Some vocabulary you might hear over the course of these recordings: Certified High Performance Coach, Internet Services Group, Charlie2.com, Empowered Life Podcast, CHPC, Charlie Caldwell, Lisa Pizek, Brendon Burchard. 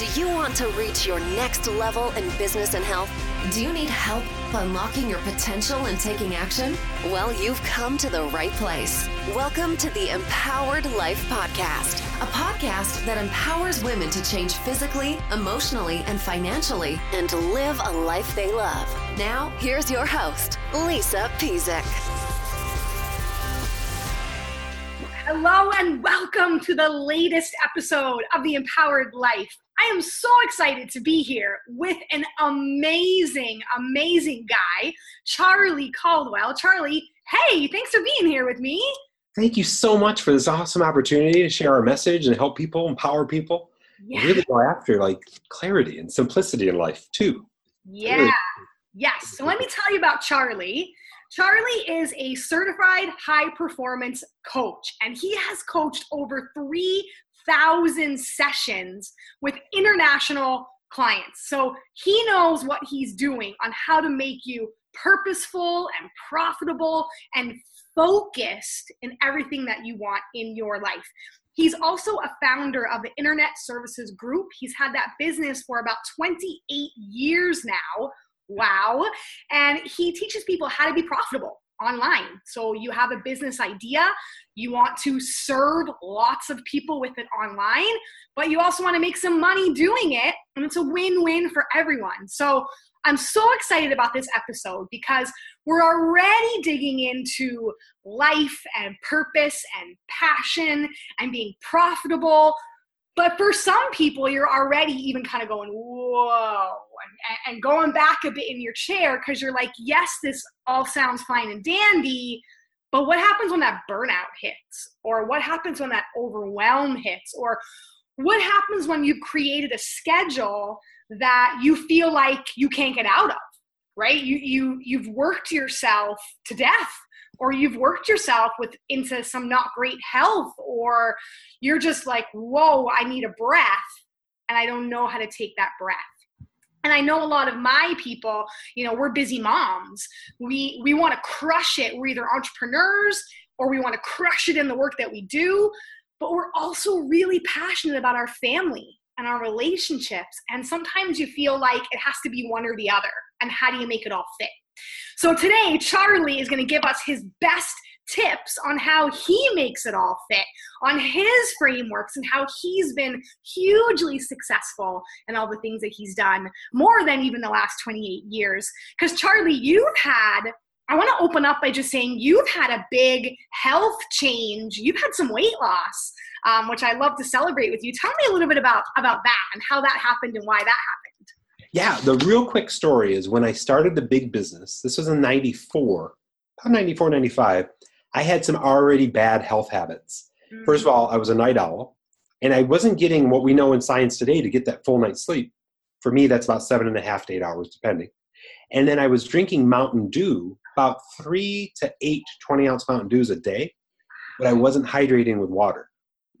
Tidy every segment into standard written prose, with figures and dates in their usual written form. Do you want to reach your next level in business and health? Do you need help unlocking your potential and taking action? Well, you've come to the right place. Welcome to the Empowered Life Podcast, a podcast that empowers women to change physically, emotionally, and financially, and live a life they love. Now, here's your host, Lisa Pizek. Hello and welcome to the latest episode of the Empowered Life. I am so excited to be here with an amazing, amazing guy, Charlie Caldwell. Charlie, hey, thanks for being here with me. Thank you so much for this awesome opportunity to share our message and help people, empower people. Yeah. Really go after clarity and simplicity in life too. Yeah. Really. Yes. So let me tell you about Charlie. Charlie is a certified high performance coach, and he has coached over 3,000 sessions with international clients. So he knows what he's doing on how to make you purposeful and profitable and focused in everything that you want in your life. He's also a founder of the Internet Services Group. He's had that business for about 28 years now. Wow. And he teaches people how to be profitable online. So you have a business idea, you want to serve lots of people with it online, but you also want to make some money doing it. And it's a win-win for everyone. So I'm so excited about this episode because we're already digging into life and purpose and passion and being profitable. But for some people, you're already even kind of going, whoa, and going back a bit in your chair because you're like, yes, this all sounds fine and dandy, but what happens when that burnout hits? Or what happens when that overwhelm hits? Or what happens when you've created a schedule that you feel like you can't get out of, right? You've worked yourself to death. Or you've worked yourself into some not great health, or you're just like, whoa, I need a breath, and I don't know how to take that breath. And I know a lot of my people, we're busy moms. We want to crush it. We're either entrepreneurs or we want to crush it in the work that we do, but we're also really passionate about our family and our relationships. And sometimes you feel like it has to be one or the other. And how do you make it all fit? So today, Charlie is going to give us his best tips on how he makes it all fit, on his frameworks and how he's been hugely successful and all the things that he's done, more than even the last 28 years. Because Charlie, I want to open up by just saying you've had a big health change. You've had some weight loss, which I love to celebrate with you. Tell me a little bit about that and how that happened and why that happened. Yeah, the real quick story is when I started the big business, this was in 94, about 94, 95, I had some already bad health habits. Mm-hmm. First of all, I was a night owl, and I wasn't getting what we know in science today to get that full night's sleep. For me, that's about 7.5 to 8 hours, depending. And then I was drinking Mountain Dew, about 3 to 8 20-ounce Mountain Dews a day, but I wasn't hydrating with water.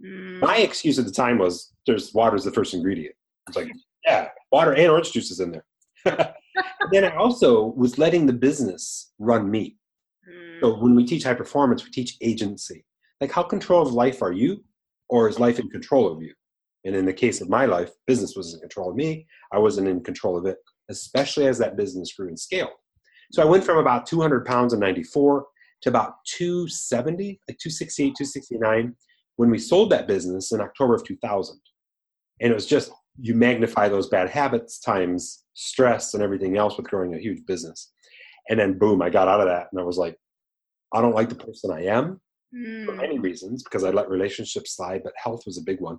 Mm-hmm. My excuse at the time was, water's the first ingredient. It's like, yeah, water and orange juice is in there. Then I also was letting the business run me. So when we teach high performance, we teach agency. How control of life are you, or is life in control of you? And in the case of my life, business was in control of me. I wasn't in control of it, especially as that business grew and scaled. So I went from about 200 pounds in 94 to about 270, 268, 269, when we sold that business in October of 2000. And it was just, you magnify those bad habits times stress and everything else with growing a huge business. And then boom, I got out of that. And I was like, I don't like the person I am for many reasons, because I let relationships slide, but health was a big one.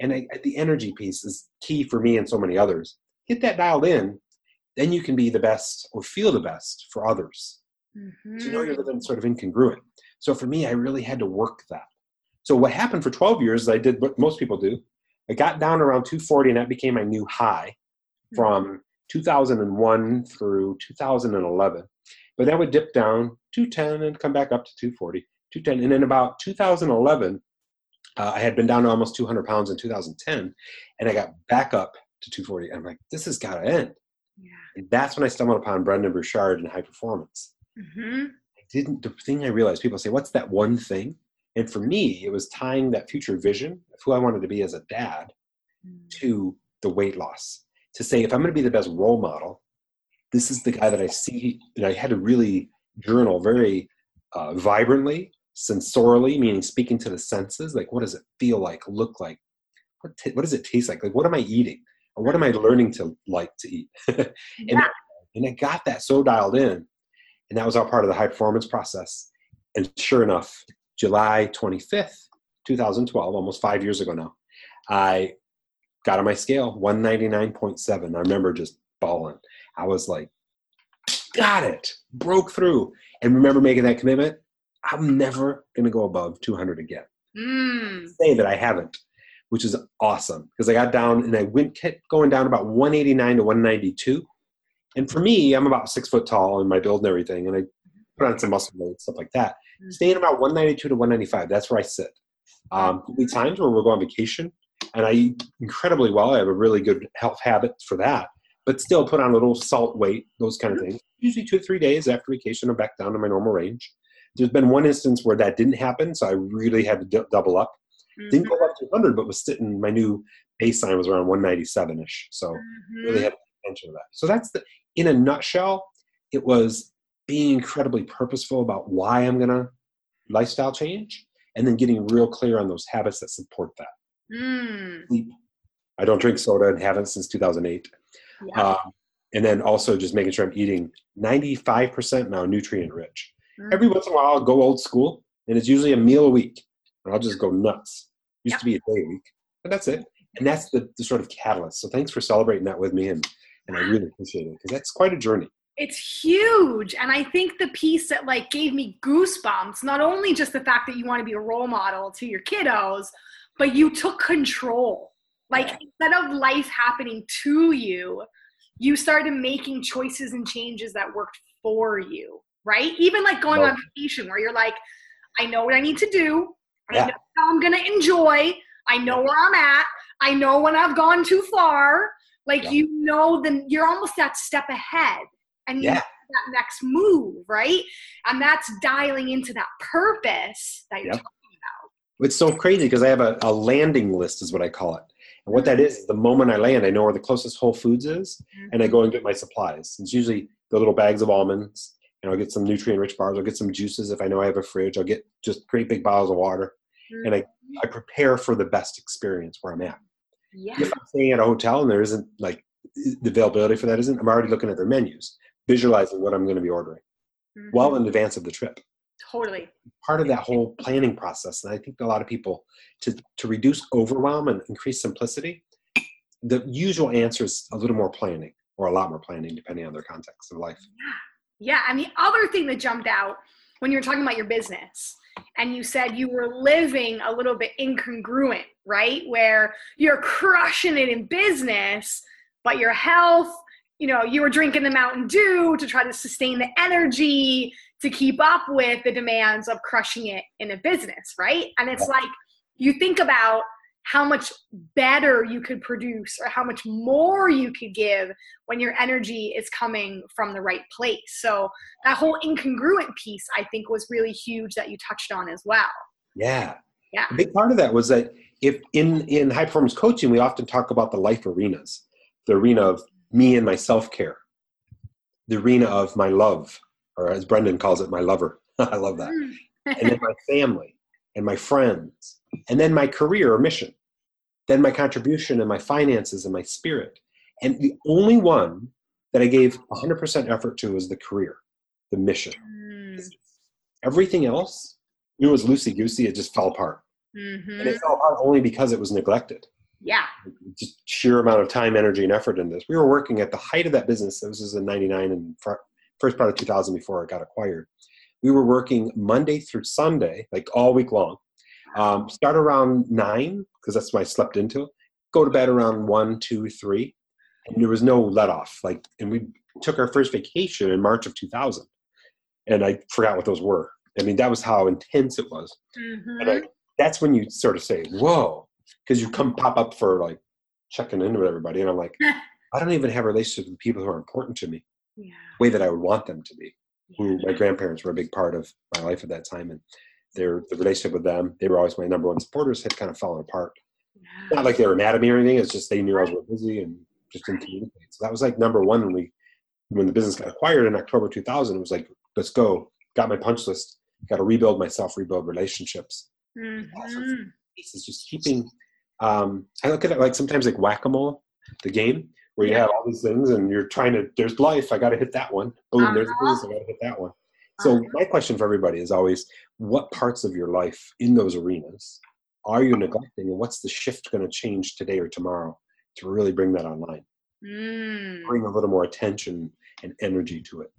And the energy piece is key for me and so many others. Get that dialed in. Then you can be the best or feel the best for others. Mm-hmm. So you're living sort of incongruent. So for me, I really had to work that. So what happened for 12 years, I did what most people do. I got down around 240, and that became my new high from 2001 through 2011. But that would dip down 210 and come back up to 240, 210. And then about 2011, I had been down to almost 200 pounds in 2010, and I got back up to 240. I'm like, this has got to end. Yeah. And that's when I stumbled upon Brendon Burchard and high performance. Mm-hmm. The thing I realized, people say, what's that one thing? And for me, it was tying that future vision of who I wanted to be as a dad to the weight loss, to say, if I'm going to be the best role model, this is the guy that I see. And I had to really journal very vibrantly, sensorily, meaning speaking to the senses. Like, what does it feel like, look like? What does it taste like? Like, what am I eating? Or what am I learning to like to eat? And I got that so dialed in. And that was all part of the high performance process. And sure enough, July 25th, 2012, almost 5 years ago now, I got on my scale, 199.7. I remember just bawling. I was like, got it, broke through. And remember making that commitment, I'm never going to go above 200 again. Say that I haven't, which is awesome, because I got down and I kept going down about 189 to 192. And for me, I'm about 6 foot tall in my build and everything. And I put on some muscle weight, stuff like that. Staying about 192 to 195, that's where I sit. There'll be times where we'll go on vacation and I eat incredibly well. I have a really good health habit for that, but still put on a little salt weight, those kind of things. Usually 2 to 3 days after vacation, I'm back down to my normal range. There's been one instance where that didn't happen, so I really had to double up. Didn't go up to 100, but was sitting, my new baseline was around 197-ish. So really had to pay attention to that. So that's in a nutshell, it was being incredibly purposeful about why I'm going to lifestyle change, and then getting real clear on those habits that support that. I don't drink soda and haven't since 2008. Yeah. And then also just making sure I'm eating 95% now nutrient rich. Every once in a while, I'll go old school, and it's usually a meal a week, and I'll just go nuts. Used to be a day a week, but that's it. And that's the sort of catalyst. So thanks for celebrating that with me, and I really appreciate it, because that's quite a journey. It's huge. And I think the piece that like gave me goosebumps, not only just the fact that you want to be a role model to your kiddos, but you took control. Like, instead of life happening to you, you started making choices and changes that worked for you, right? Even like going on vacation, where you're like, I know what I need to do. I know how I'm going to enjoy. I know where I'm at. I know when I've gone too far. Like, you know, then you're almost that step ahead. And you have that next move, right? And that's dialing into that purpose that you're talking about. It's so crazy, because I have a landing list is what I call it. And what that is the moment I land, I know where the closest Whole Foods is, and I go and get my supplies. It's usually the little bags of almonds, and I'll get some nutrient-rich bars. I'll get some juices if I know I have a fridge. I'll get just great big bottles of water. And I prepare for the best experience where I'm at. If I'm staying at a hotel and there isn't, like, the availability for that isn't, I'm already looking at their menus, visualizing what I'm going to be ordering well in advance of the trip. Totally. Part of that whole planning process. And I think a lot of people, to reduce overwhelm and increase simplicity, the usual answer is a little more planning, or a lot more planning, depending on their context of life. Yeah. And the other thing that jumped out when you were talking about your business, and you said you were living a little bit incongruent, right? Where you're crushing it in business, but your health, you know, you were drinking the Mountain Dew to try to sustain the energy to keep up with the demands of crushing it in a business, right? And it's like, you think about how much better you could produce, or how much more you could give when your energy is coming from the right place. So that whole incongruent piece, I think, was really huge that you touched on as well. Yeah. Yeah. A big part of that was that if in high performance coaching, we often talk about the life arenas, the arena of me and my self-care, the arena of my love, or as Brendon calls it, my lover. I love that. And then my family and my friends, and then my career or mission, then my contribution and my finances and my spirit. And the only one that I gave 100% effort to was the career, the mission. Everything else, it was loosey-goosey. It just fell apart. And it fell apart only because it was neglected. Yeah. Just sheer amount of time, energy, and effort in this. We were working at the height of that business. This was in 99 and first part of 2000 before it got acquired. We were working Monday through Sunday, like all week long. Start around 9, because that's when I slept into it. Go to bed around 1, 2, 3. And there was no let off. Like, and we took our first vacation in March of 2000. And I forgot what those were. I mean, that was how intense it was. And that's when you sort of say, whoa. Because you come pop up for like checking in with everybody, and I'm like, I don't even have relationships with people who are important to me the way that I would want them to be. Who my grandparents were a big part of my life at that time, and the relationship with them, they were always my number one supporters, had kind of fallen apart. Not like they were mad at me or anything. It's just they knew I was busy and just didn't communicate. So that was like number one when the business got acquired in October 2000. It was like, let's go. Got my punch list. Got to rebuild myself, rebuild relationships. Mm-hmm. It's just keeping. I look at it like sometimes like whack-a-mole, the game where you have all these things and you're trying to. There's life. I got to hit that one. Boom. There's the business. I got to hit that one. So my question for everybody is always, what parts of your life in those arenas are you neglecting, and what's the shift going to change today or tomorrow to really bring that online? Bring a little more attention and energy to it.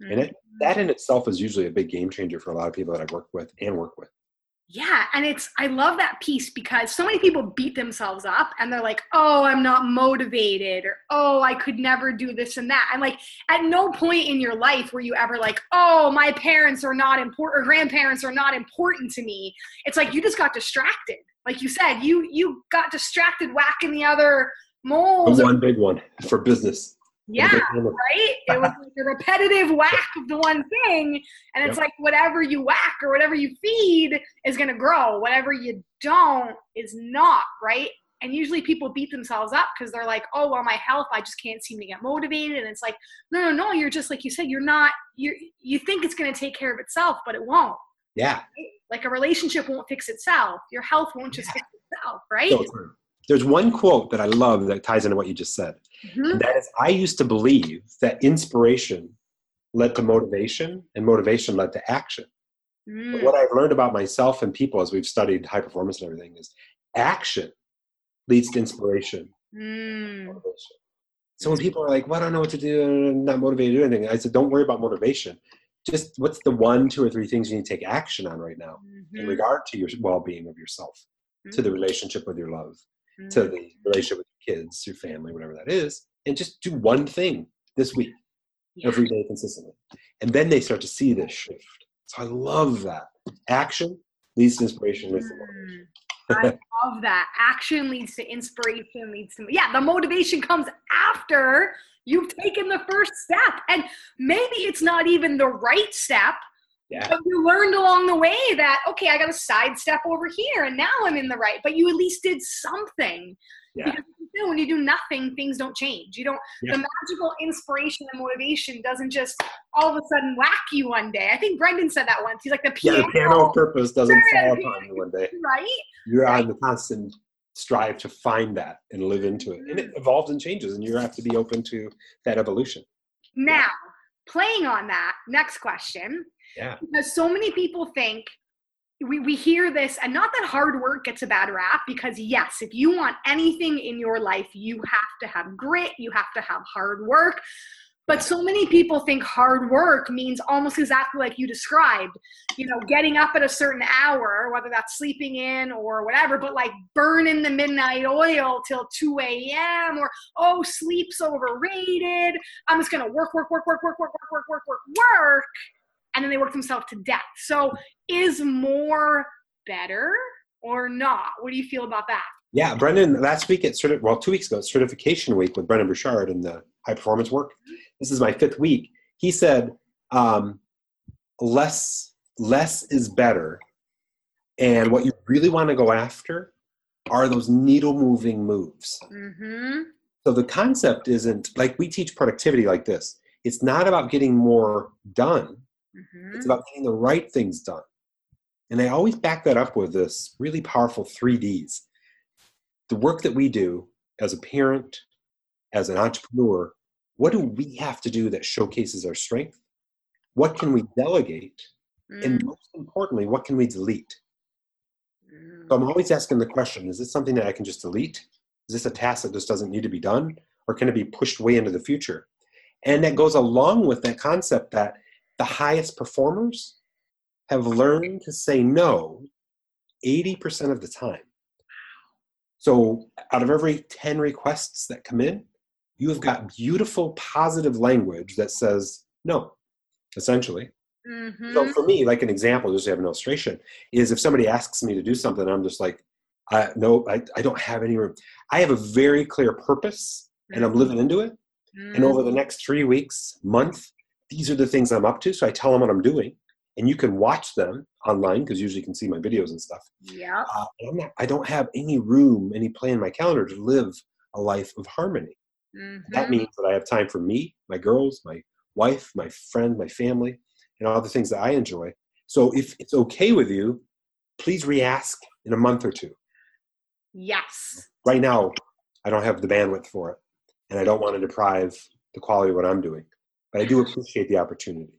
And that in itself is usually a big game changer for a lot of people that I've worked with and work with. Yeah. And I love that piece because so many people beat themselves up and they're like, oh, I'm not motivated, or, oh, I could never do this and that. And like, at no point in your life were you ever like, oh, my parents are not important, or grandparents are not important to me. It's like, you just got distracted. Like you said, you got distracted whacking the other moles. One big one for business. Yeah, right? It was like a repetitive whack of the one thing. And it's like whatever you whack or whatever you feed is going to grow. Whatever you don't is not, right? And usually people beat themselves up because they're like, oh, well, my health, I just can't seem to get motivated. And it's like, no, you're just like you said, you think it's going to take care of itself, but it won't. Yeah. Right? Like a relationship won't fix itself. Your health won't just fix itself, right? So true. There's one quote that I love that ties into what you just said. Mm-hmm. And that is, I used to believe that inspiration led to motivation and motivation led to action. But what I've learned about myself and people as we've studied high performance and everything is action leads to inspiration. Motivation. So when people are like, well, I don't know what to do, I'm not motivated or anything, I said, don't worry about motivation. Just what's the 1, 2, or 3 things you need to take action on right now in regard to your well-being of yourself, to the relationship with your love, to the relationship with your kids, your family, whatever that is, and just do one thing this week, every day consistently. And then they start to see this shift. So I love that. Action leads to inspiration. Leads to motivation. I love that. Action leads to inspiration, the motivation comes after you've taken the first step. And maybe it's not even the right step, but you learned along the way that, okay, I got to sidestep over here and now I'm in the right, but you at least did something. Yeah. Because when you do nothing, things don't change. You don't, the magical inspiration and motivation doesn't just all of a sudden whack you one day. I think Brendon said that once. He's like, the piano purpose doesn't fall upon you one day. Right? You're on the constant strive to find that and live into it. And it evolves and changes, and you have to be open to that evolution. Now, playing on that, next question. Yeah. Because so many people think, we hear this, and not that hard work gets a bad rap, because yes, if you want anything in your life, you have to have grit, you have to have hard work. But so many people think hard work means almost exactly like you described, getting up at a certain hour, whether that's sleeping in or whatever, but like burning the midnight oil till 2 a.m. or, oh, sleep's overrated. I'm just going to work. And then they work themselves to death. So is more better or not? What do you feel about that? Yeah, Brendon, last week, 2 weeks ago, certification week with Brendon Burchard and the high performance work. This is my 5th week. He said, less is better. And what you really want to go after are those needle moving moves. Mm-hmm. So the concept isn't like we teach productivity like this. It's not about getting more done. It's about getting the right things done. And I always back that up with this really powerful 3Ds. The work that we do as a parent, as an entrepreneur, what do we have to do that showcases our strength? What can we delegate? And most importantly, what can we delete? So I'm always asking the question, is this something that I can just delete? Is this a task that just doesn't need to be done? Or can it be pushed way into the future? And that goes along with that concept that the highest performers have learned to say no 80% of the time. So out of every 10 requests that come in, you have got beautiful, positive language that says no, essentially. Mm-hmm. So for me, like an example, just to have an illustration, is if somebody asks me to do something, I'm just like, I don't have any room. I have a very clear purpose, and I'm living into it. Mm-hmm. And over the next 3 weeks, month, these are the things I'm up to. So I tell them what I'm doing. and you can watch them online because usually you can see my videos and stuff. Yeah. I don't have any room, any play in my calendar to live a life of harmony. Mm-hmm. That means that I have time for me, my girls, my wife, my friend, my family, and all the things that I enjoy. So if it's okay with you, please re-ask in a month or two. Yes. Right now, I don't have the bandwidth for it, and I don't want to deprive the quality of what I'm doing, but I do appreciate the opportunity.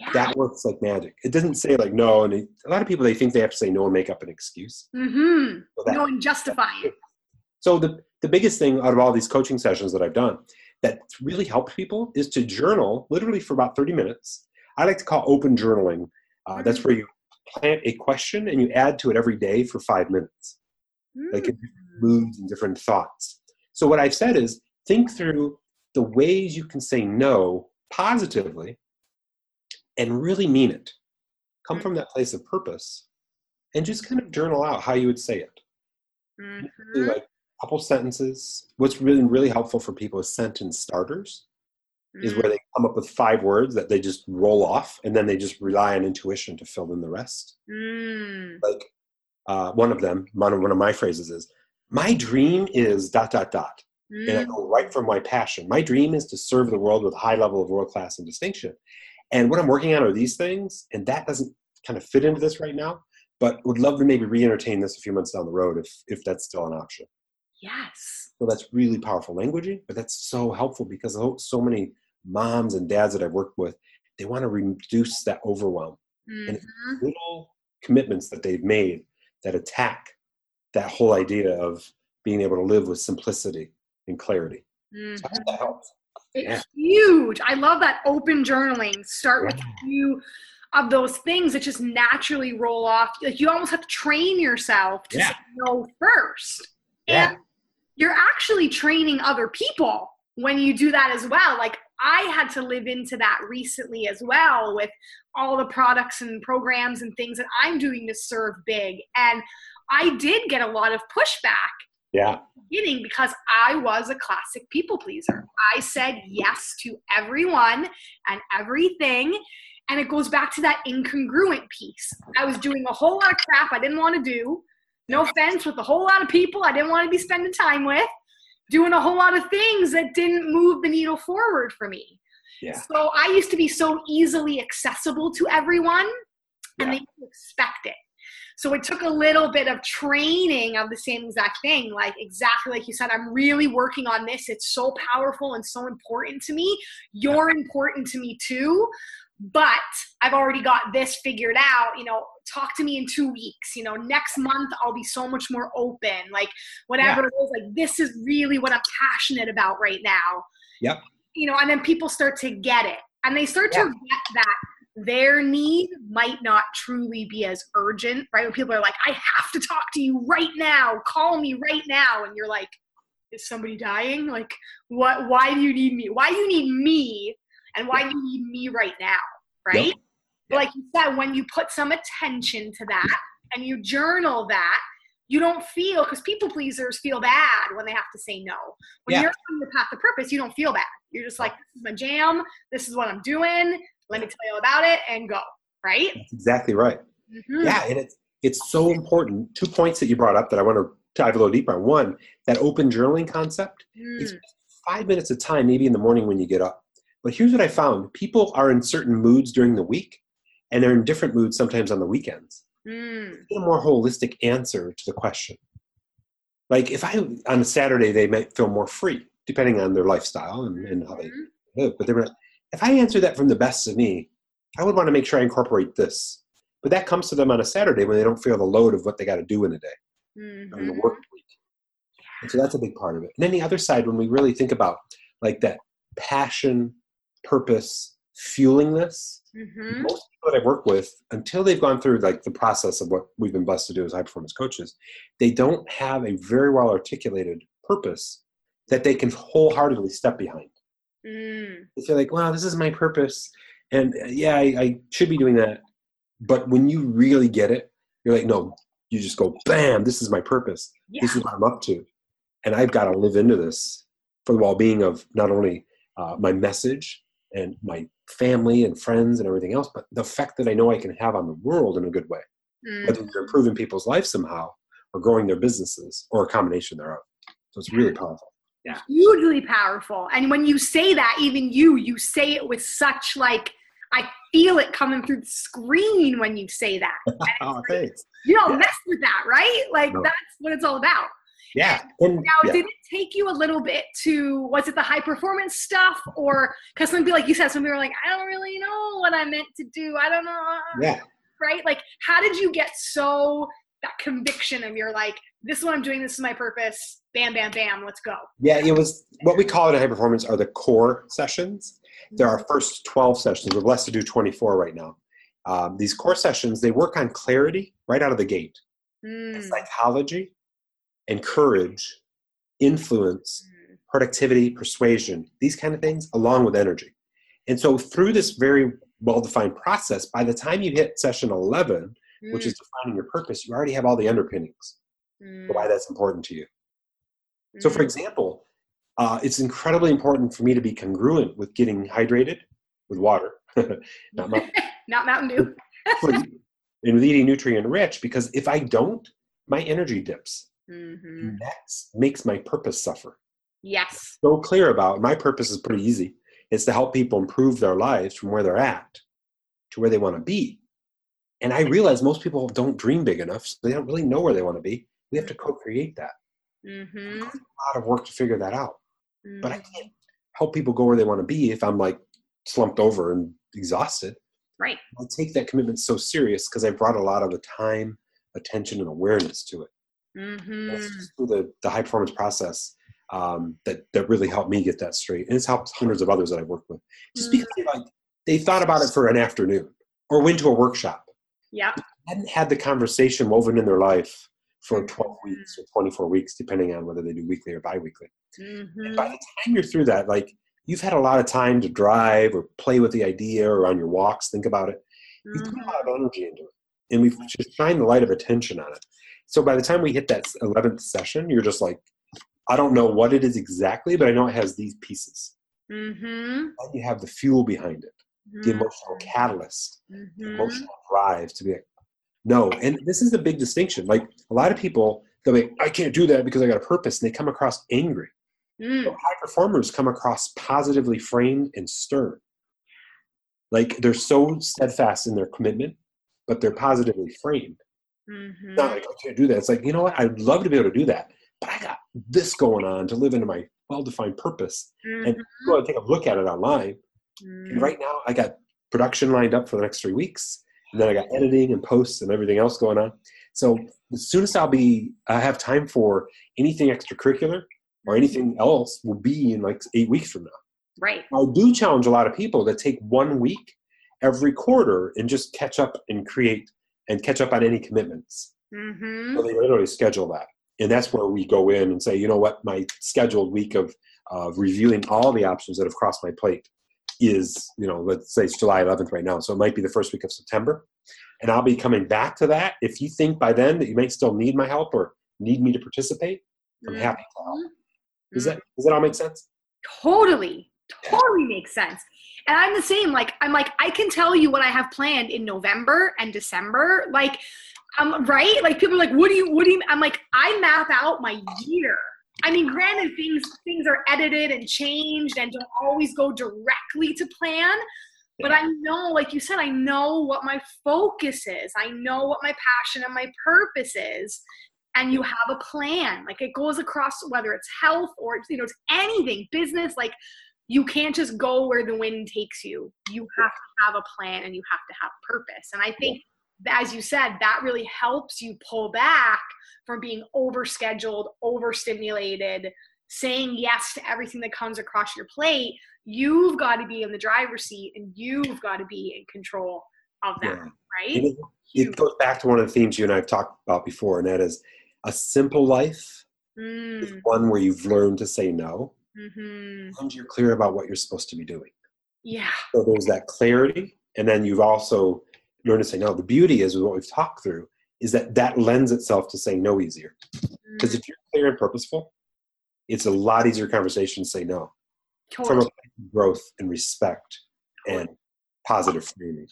Yeah. That works like magic. It doesn't say like no, and a lot of people, they think they have to say no and make up an excuse. Mm-hmm. So that, no, and justify it. So the biggest thing out of all these coaching sessions that I've done that really helped people is to journal literally for about 30 minutes. I like to call open journaling. That's where you plant a question and you add to it every day for 5 minutes. Mm-hmm. Like moods and different thoughts. So what I've said is think through the ways you can say no positively and really mean it. Come from that place of purpose and just kind of journal out how you would say it. Mm-hmm. Like a couple sentences. What's really, really helpful for people is sentence starters. Mm-hmm. Is where they come up with 5 words that they just roll off, and then they just rely on intuition to fill in the rest. Mm. Like one of my phrases is, my dream is . And I go right from my passion. My dream is to serve the world with a high level of world class and distinction. And what I'm working on are these things, and that doesn't kind of fit into this right now, but would love to maybe re-entertain this a few months down the road if that's still an option. Yes. So that's really powerful languaging, but that's so helpful because so many moms and dads that I've worked with, they want to reduce that overwhelm. Mm-hmm. And it's little commitments that they've made that attack that whole idea of being able to live with simplicity and clarity. Mm-hmm. So I hope that helps. It's huge. I love that open journaling. Start with a few of those things that just naturally roll off. Like you almost have to train yourself to say no first. Yeah. And you're actually training other people when you do that as well. Like I had to live into that recently as well with all the products and programs and things that I'm doing to serve big. And I did get a lot of pushback. Yeah. Beginning because I was a classic people pleaser. I said yes to everyone and everything. And it goes back to that incongruent piece. I was doing a whole lot of crap I didn't want to do. No offense, with a whole lot of people I didn't want to be spending time with, doing a whole lot of things that didn't move the needle forward for me. Yeah. So I used to be so easily accessible to everyone, and they didn't expect it. So it took a little bit of training of the same exact thing. Like exactly like you said, I'm really working on this. It's so powerful and so important to me. You're important to me too, but I've already got this figured out. You know, talk to me in 2 weeks. You know, next month I'll be so much more open. Like whatever it is, like this is really what I'm passionate about right now. Yep. You know, and then people start to get it, and they start to get that their need might not truly be as urgent, right? When people are like, I have to talk to you right now. Call me right now. And you're like, is somebody dying? Like, what? Why do you need me? Why do you need me? And why do you need me right now, right? Yep. Like you said, when you put some attention to that and you journal that, you don't feel, because people pleasers feel bad when they have to say no. When you're on your path of purpose, you don't feel bad. You're just like, this is my jam. This is what I'm doing. Let me tell you about it and go, right? That's exactly right. Mm-hmm. Yeah, and it's so important. 2 points that you brought up that I want to dive a little deeper on. One, that open journaling concept is 5 minutes of time, maybe in the morning when you get up. But here's what I found. People are in certain moods during the week, and they're in different moods sometimes on the weekends. Mm. Get a more holistic answer to the question. Like on a Saturday, they might feel more free, depending on their lifestyle and how they live. But if I answer that from the best of me, I would want to make sure I incorporate this. But that comes to them on a Saturday when they don't feel the load of what they got to do in a day, on the work week. And so that's a big part of it. And then the other side, when we really think about like that passion, purpose, fueling this, most people that I work with, until they've gone through like the process of what we've been blessed to do as high performance coaches, they don't have a very well articulated purpose that they can wholeheartedly step behind. They feel like, wow, this is my purpose. And I should be doing that. But when you really get it, you're like, no, you just go, bam, this is my purpose. Yeah. This is what I'm up to. And I've got to live into this for the well-being of not only my message and my family and friends and everything else, but the effect that I know I can have on the world in a good way, whether it's improving people's lives somehow or growing their businesses or a combination thereof. So it's really powerful. Yeah. Hugely powerful. And when you say that, even you say it with such like, I feel it coming through the screen when you say that. Oh, thanks. You don't mess with that, right? Like no. That's what it's all about. Yeah. And now, did it take you a little bit to, was it the high performance stuff or, cause some people, like you said, some people were like, I don't really know what I meant to do. I don't know. Yeah. Right. Like, how did you get so that conviction of you're like, this is what I'm doing. This is my purpose. Bam, bam, bam. Let's go. Yeah. It was what we call it in high performance are the core sessions. They're our first 12 sessions. We're blessed to do 24 right now. These core sessions, they work on clarity right out of the gate. Psychology, and courage, influence, productivity, persuasion, these kind of things, along with energy. And so through this very well-defined process, by the time you hit session 11, which is defining your purpose, you already have all the underpinnings for why that's important to you. So for example, it's incredibly important for me to be congruent with getting hydrated with water. Not Mountain Dew. Not Mountain Dew. And with eating nutrient-rich, because if I don't, my energy dips. And that makes my purpose suffer. Yes. So clear about my purpose is pretty easy. It's to help people improve their lives from where they're at to where they want to be. And I realize most people don't dream big enough, so they don't really know where they want to be. We have to co-create that. It's a lot of work to figure that out. But I can't help people go where they want to be if I'm like slumped over and exhausted. Right. I take that commitment so serious because I brought a lot of the time, attention, and awareness to it. That's just through the high performance process that really helped me get that straight. And it's helped hundreds of others that I've worked with. Just because they thought about it for an afternoon or went to a workshop. Yeah. Hadn't had the conversation woven in their life for 12 weeks or 24 weeks, depending on whether they do weekly or biweekly. And by the time you're through that, like you've had a lot of time to drive or play with the idea or on your walks, think about it. You've put a lot of energy into it. And we've just shined the light of attention on it. So by the time we hit that 11th session, you're just like, I don't know what it is exactly, but I know it has these pieces. And you have the fuel behind it, the emotional catalyst, the emotional drive to be like, no. And this is the big distinction. Like a lot of people, they're like, I can't do that because I got a purpose. And they come across angry. So high performers come across positively framed and stern. Like they're so steadfast in their commitment, but they're positively framed. It's not like, I can't do that. It's like, you know what? I'd love to be able to do that, but I got this going on to live into my well-defined purpose. And people want to take a look at it online. And right now I got production lined up for the next 3 weeks. And then I got editing and posts and everything else going on. So as soon as I have time for anything extracurricular or anything else will be in like 8 weeks from now. Right. I do challenge a lot of people that take 1 week every quarter and just catch up and create and catch up on any commitments. So they literally schedule that. And that's where we go in and say, you know what, my scheduled week of reviewing all the options that have crossed my plate is, you know, let's say it's July 11th right now. So it might be the first week of September. And I'll be coming back to that. If you think by then that you might still need my help or need me to participate, I'm happy to help. Does that all make sense? Totally makes sense. And I'm the same. Like, I'm like, I can tell you what I have planned in November and December. Like, I'm right. Like people are like, what do you, I'm like, I map out my year. I mean, granted things are edited and changed and don't always go directly to plan, but I know, like you said, I know what my focus is. I know what my passion and my purpose is. And you have a plan. Like it goes across, whether it's health or, you know, it's anything, business, like, you can't just go where the wind takes you. You have to have a plan and you have to have purpose. And I think, as you said, that really helps you pull back from being overscheduled, overstimulated, saying yes to everything that comes across your plate. You've got to be in the driver's seat and you've got to be in control of that, right? It goes back to one of the themes you and I have talked about before, and that is a simple life is one where you've learned to say no. And you're clear about what you're supposed to be doing. Yeah. So there's that clarity. And then you've also learned to say no. The beauty is what we've talked through is that lends itself to saying no easier. Because if you're clear and purposeful, it's a lot easier conversation to say no. Totally. From a place of growth and respect and positive framing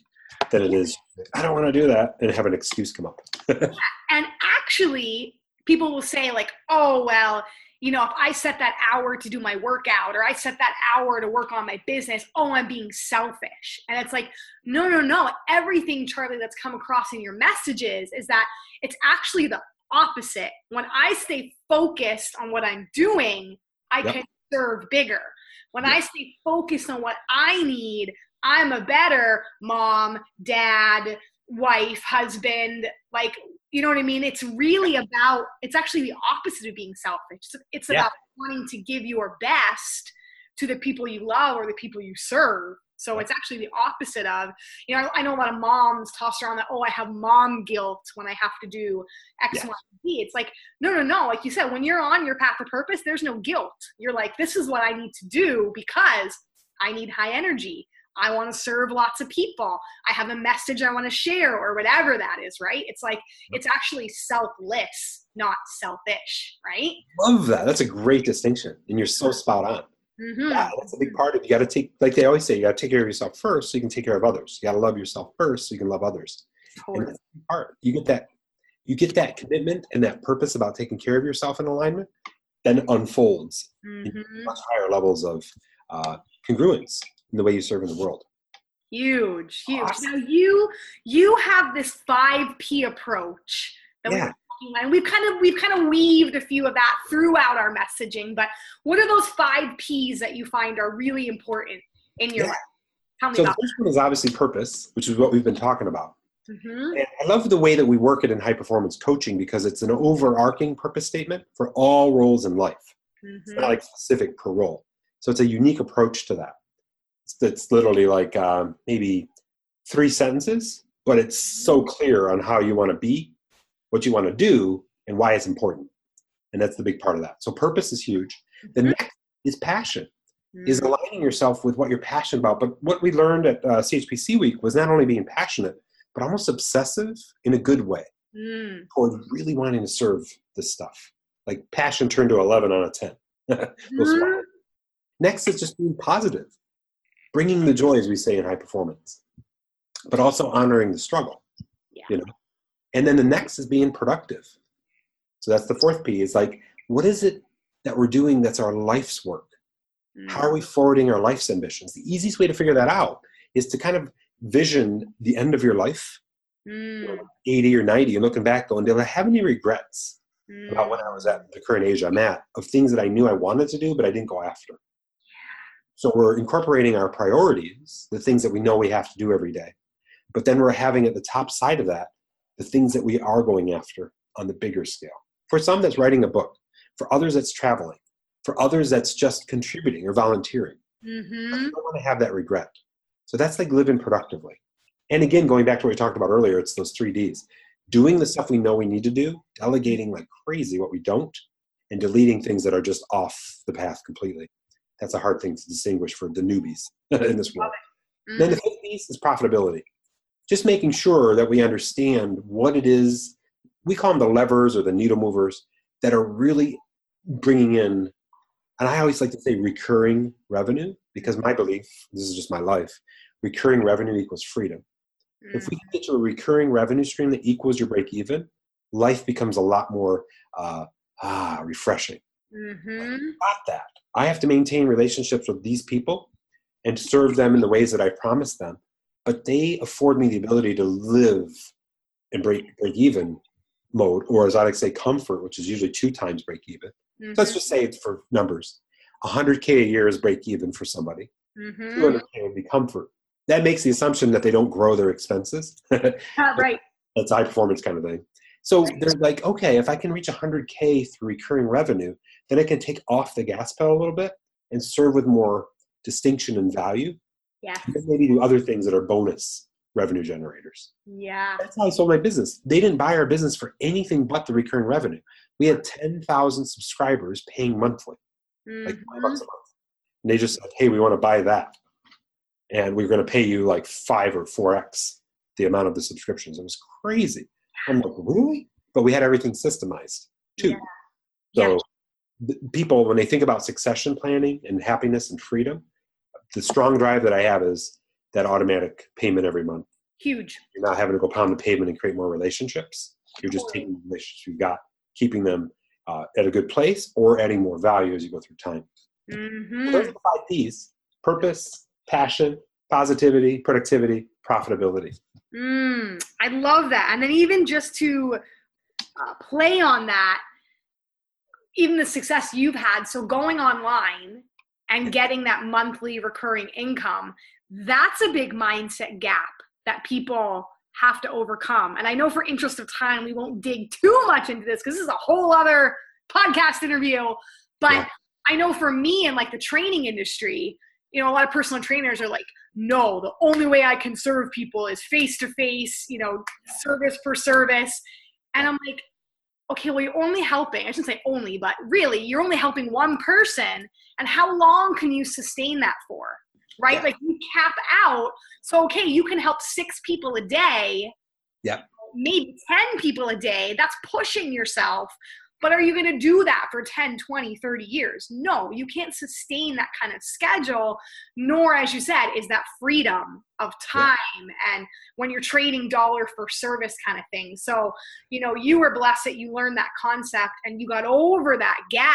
than it is, I don't want to do that, and have an excuse come up. And actually, people will say like, oh, well, you know, if I set that hour to do my workout, or I set that hour to work on my business, oh, I'm being selfish. And it's like, no, no, no. Everything, Charlie, that's come across in your messages is that it's actually the opposite. When I stay focused on what I'm doing, I can serve bigger. When I stay focused on what I need, I'm a better mom, dad, wife, husband, like, you know what I mean? It's really about, it's actually the opposite of being selfish. It's about wanting to give your best to the people you love or the people you serve. So it's actually the opposite of, you know, I know a lot of moms toss around that, oh, I have mom guilt when I have to do X, Y, and Z. It's like, no, no, no. Like you said, when you're on your path of purpose, there's no guilt. You're like, this is what I need to do because I need high energy. I want to serve lots of people. I have a message I want to share, or whatever that is, right? It's like, it's actually selfless, not selfish, right? Love that. That's a great distinction. And you're so spot on. Mm-hmm. Yeah, that's a big part of it. You got to take, like they always say, you got to take care of yourself first so you can take care of others. You got to love yourself first so you can love others. Totally. And that's the part. You get that commitment and that purpose about taking care of yourself in alignment, then unfolds in much higher levels of congruence in the way you serve in the world. Huge, huge. Awesome. Now you have this 5P approach that we've kind of weaved a few of that throughout our messaging, but what are those 5Ps that you find are really important in your life? Tell me about the first one is obviously purpose, which is what we've been talking about. Mm-hmm. And I love the way that we work it in high performance coaching because it's an overarching purpose statement for all roles in life. Mm-hmm. It's not like specific per role. So it's a unique approach to that. It's literally like maybe 3 sentences, but it's so clear on how you want to be, what you want to do, and why it's important. And that's the big part of that. So purpose is huge. The next is passion, is aligning yourself with what you're passionate about. But what we learned at CHPC Week was not only being passionate, but almost obsessive in a good way toward really wanting to serve this stuff. Like passion turned to 11 on a 10. Next is just being positive. Bringing the joy, as we say in high performance, but also honoring the struggle, you know? And then the next is being productive. So that's the 4th P is like, what is it that we're doing that's our life's work? How are we forwarding our life's ambitions? The easiest way to figure that out is to kind of vision the end of your life, you know, 80 or 90, and looking back going, did I have any regrets about when I was at the current age I'm at, of things that I knew I wanted to do, but I didn't go after? So we're incorporating our priorities, the things that we know we have to do every day. But then we're having at the top side of that, the things that we are going after on the bigger scale. For some, that's writing a book. For others, that's traveling. For others, that's just contributing or volunteering. Mm-hmm. I don't want to have that regret. So that's like living productively. And again, going back to what we talked about earlier, it's those 3 Ds. Doing the stuff we know we need to do, delegating like crazy what we don't, and deleting things that are just off the path completely. That's a hard thing to distinguish for the newbies in this world. Mm-hmm. Then the 5th piece is profitability. Just making sure that we understand what it is. We call them the levers or the needle movers that are really bringing in, and I always like to say recurring revenue, because my belief, this is just my life, recurring revenue equals freedom. Mm-hmm. If we get to a recurring revenue stream that equals your break even, life becomes a lot more refreshing. Mm-hmm. Got that. I have to maintain relationships with these people and serve them in the ways that I promised them, but they afford me the ability to live in break even mode, or as I like to say, comfort, which is usually 2 times break even. Mm-hmm. So let's just say it's for numbers. 100K a year is break even for somebody. Mm-hmm. 200K would be comfort. That makes the assumption that they don't grow their expenses. Right. That's high performance kind of thing. So they're like, okay, if I can reach 100K through recurring revenue, then I can take off the gas pedal a little bit and serve with more distinction and value. Yeah. And maybe do other things that are bonus revenue generators. Yeah. That's how I sold my business. They didn't buy our business for anything but the recurring revenue. We had 10,000 subscribers paying monthly, like $5 a month. And they just said, hey, we want to buy that. And we're going to pay you like 5 or 4x the amount of the subscriptions. It was crazy. I'm like, really? But we had everything systemized too. Yeah. So people, when they think about succession planning and happiness and freedom, the strong drive that I have is that automatic payment every month. Huge. You're not having to go pound the pavement and create more relationships. You're just taking the relationships you've got, keeping them at a good place, or adding more value as you go through time. Mm-hmm. So those are the 5 P's: purpose, passion, positivity, productivity, profitability. I love that. And then even just to play on that, even the success you've had. So going online and getting that monthly recurring income, that's a big mindset gap that people have to overcome. And I know for interest of time, we won't dig too much into this because this is a whole other podcast interview. But yeah. I know for me and like the training industry, you know, a lot of personal trainers are like, no, the only way I can serve people is face-to-face, you know, service for service. And I'm like, okay, well, you're only helping, I shouldn't say only, but really you're only helping one person. And how long can you sustain that for? Right? Yeah. Like you cap out. So, okay, you can help 6 people a day. Yeah. Maybe 10 people a day. That's pushing yourself. But are you going to do that for 10, 20, 30 years? No, you can't sustain that kind of schedule, nor, as you said, is that freedom of time. Yeah. And when you're trading dollar for service kind of thing. So, you know, you were blessed that you learned that concept and you got over that gap.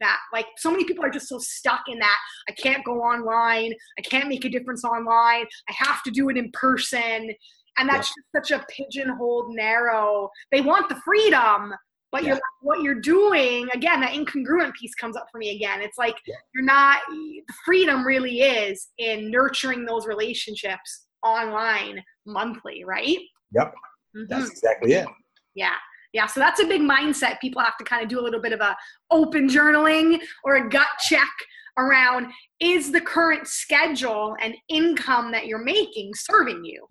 That like so many people are just so stuck in that I can't go online, I can't make a difference online, I have to do it in person. And that's just such a pigeonholed, narrow, they want the freedom, but you're what you're doing, again, that incongruent piece comes up for me again. It's like you're not, the freedom really is in nurturing those relationships online monthly, right? Yep. Mm-hmm. That's exactly it. Yeah. Yeah, so that's a big mindset. People have to kind of do a little bit of a open journaling or a gut check around, is the current schedule and income that you're making serving you?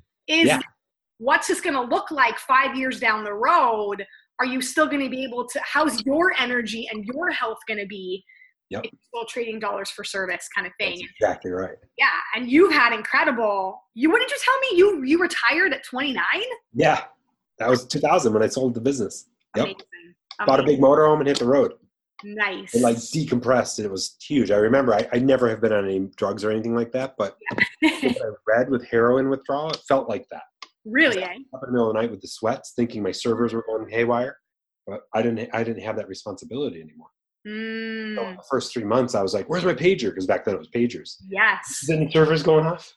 What's this going to look like 5 years down the road? Are you still going to be able to, how's your energy and your health going to be? Yep. It's still trading dollars for service kind of thing. That's exactly right. Yeah. And you've had incredible, what did you tell me? You retired at 29? Yeah. That was 2000 when I sold the business. Yep. Amazing. Bought a big motorhome and hit the road. Nice. It like decompressed and it was huge. I remember I never have been on any drugs or anything like that, but what I read with heroin withdrawal, it felt like that. Really? Up in the middle of the night with the sweats, thinking my servers were going haywire, but I didn't have that responsibility anymore. So in the first 3 months, I was like, "Where's my pager?" Because back then it was pagers. Yes. Is any servers going off?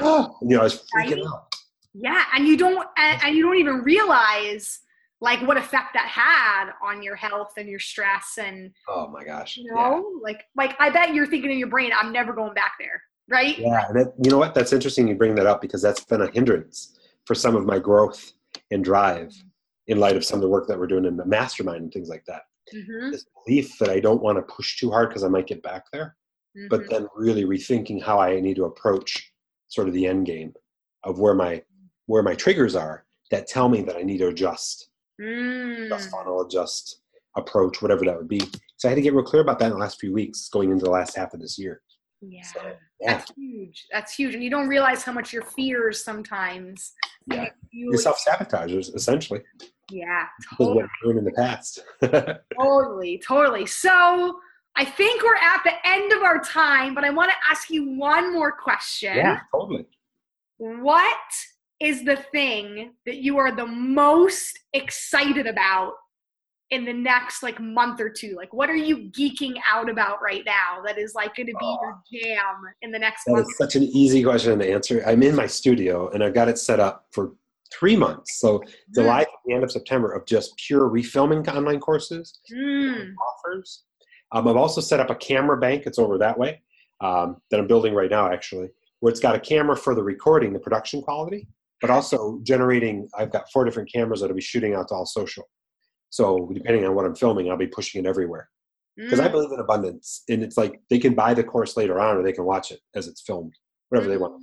Wow. You know, I was freaking out. Yeah, and you don't even realize like what effect that had on your health and your stress and oh my gosh, you know, like I bet you're thinking in your brain, I'm never going back there, right? Yeah, and you know what? That's interesting you bring that up because that's been a hindrance for some of my growth and drive in light of some of the work that we're doing in the mastermind and things like that. Mm-hmm. This belief that I don't want to push too hard because I might get back there, but then really rethinking how I need to approach sort of the end game of where my triggers are that tell me that I need to adjust, adjust funnel, adjust approach, whatever that would be. So I had to get real clear about that in the last few weeks going into the last half of this year. Yeah. So, that's huge. That's huge. And you don't realize how much your fears sometimes. Yeah. You're self-sabotagers essentially. Yeah. Totally. Because what I've learned in the past. Totally. So I think we're at the end of our time, but I want to ask you one more question. Yeah, totally. What is the thing that you are the most excited about in the next like month or two? Like what are you geeking out about right now that is like going to be your jam in the next month? That's such an easy question to answer. I'm in my studio and I've got it set up for 3 months. So July to the end of September of just pure refilming online courses, offers. I've also set up a camera bank. It's over that way that I'm building right now actually, where it's got a camera for the recording, the production quality, but also generating, I've got 4 different cameras that'll be shooting out to all social. So depending on what I'm filming, I'll be pushing it everywhere. Because I believe in abundance. And it's like they can buy the course later on or they can watch it as it's filmed, whatever they want.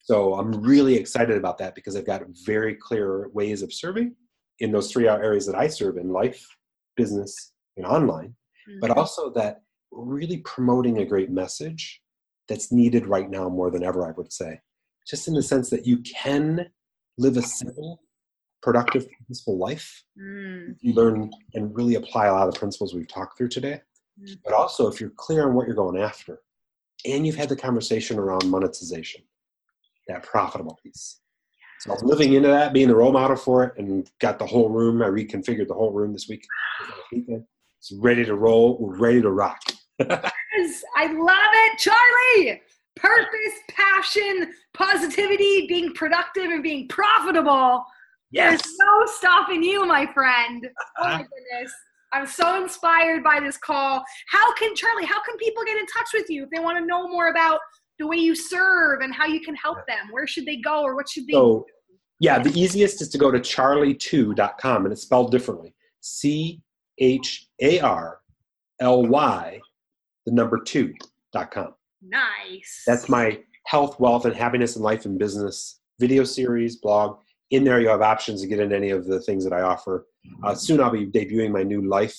So I'm really excited about that because I've got very clear ways of serving in those 3 areas that I serve in life, business, and online, but also that really promoting a great message that's needed right now more than ever, I would say. Just in the sense that you can live a simple, productive, peaceful life. You learn and really apply a lot of the principles we've talked through today. But also if you're clear on what you're going after and you've had the conversation around monetization, that profitable piece. So I was living into that, being the role model for it, and got the whole room. I reconfigured the whole room this week. It's ready to roll. We're ready to rock. Yes, I love it, Charlie. Purpose, passion, positivity, being productive, and being profitable. Yes. There's no stopping you, my friend. Oh, my goodness. I'm so inspired by this call. Charlie, how can people get in touch with you if they want to know more about the way you serve and how you can help them? Where should they go, or what should they do? Yeah, the easiest is to go to Charlie2.com, and it's spelled differently. Charly2.com. Nice. That's my health, wealth, and happiness in life and business video series, blog. In there, you have options to get in any of the things that I offer. Soon I'll be debuting my new life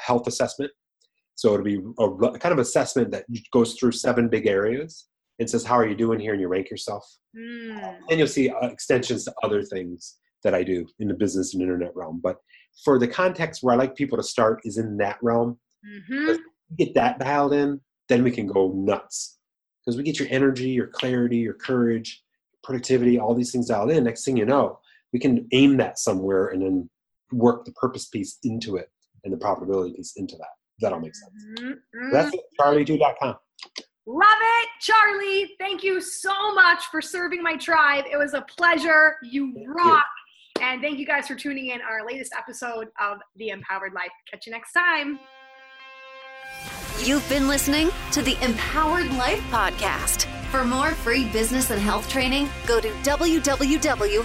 health assessment. So it'll be a kind of assessment that goes through 7 big areas and says, how are you doing here? And you rank yourself. And you'll see extensions to other things that I do in the business and internet realm. But for the context where I like people to start is in that realm. Let's get that dialed in, then we can go nuts. Because we get your energy, your clarity, your courage, productivity, all these things dialed in. Next thing you know, we can aim that somewhere and then work the purpose piece into it and the profitability piece into that. That all makes sense. That's it, Charlie2.com. Love it, Charlie. Thank you so much for serving my tribe. It was a pleasure. You rock. And thank you guys for tuning in our latest episode of The Empowered Life. Catch you next time. You've been listening to the Empowered Life Podcast. For more free business and health training, go to www.lisapizek.com.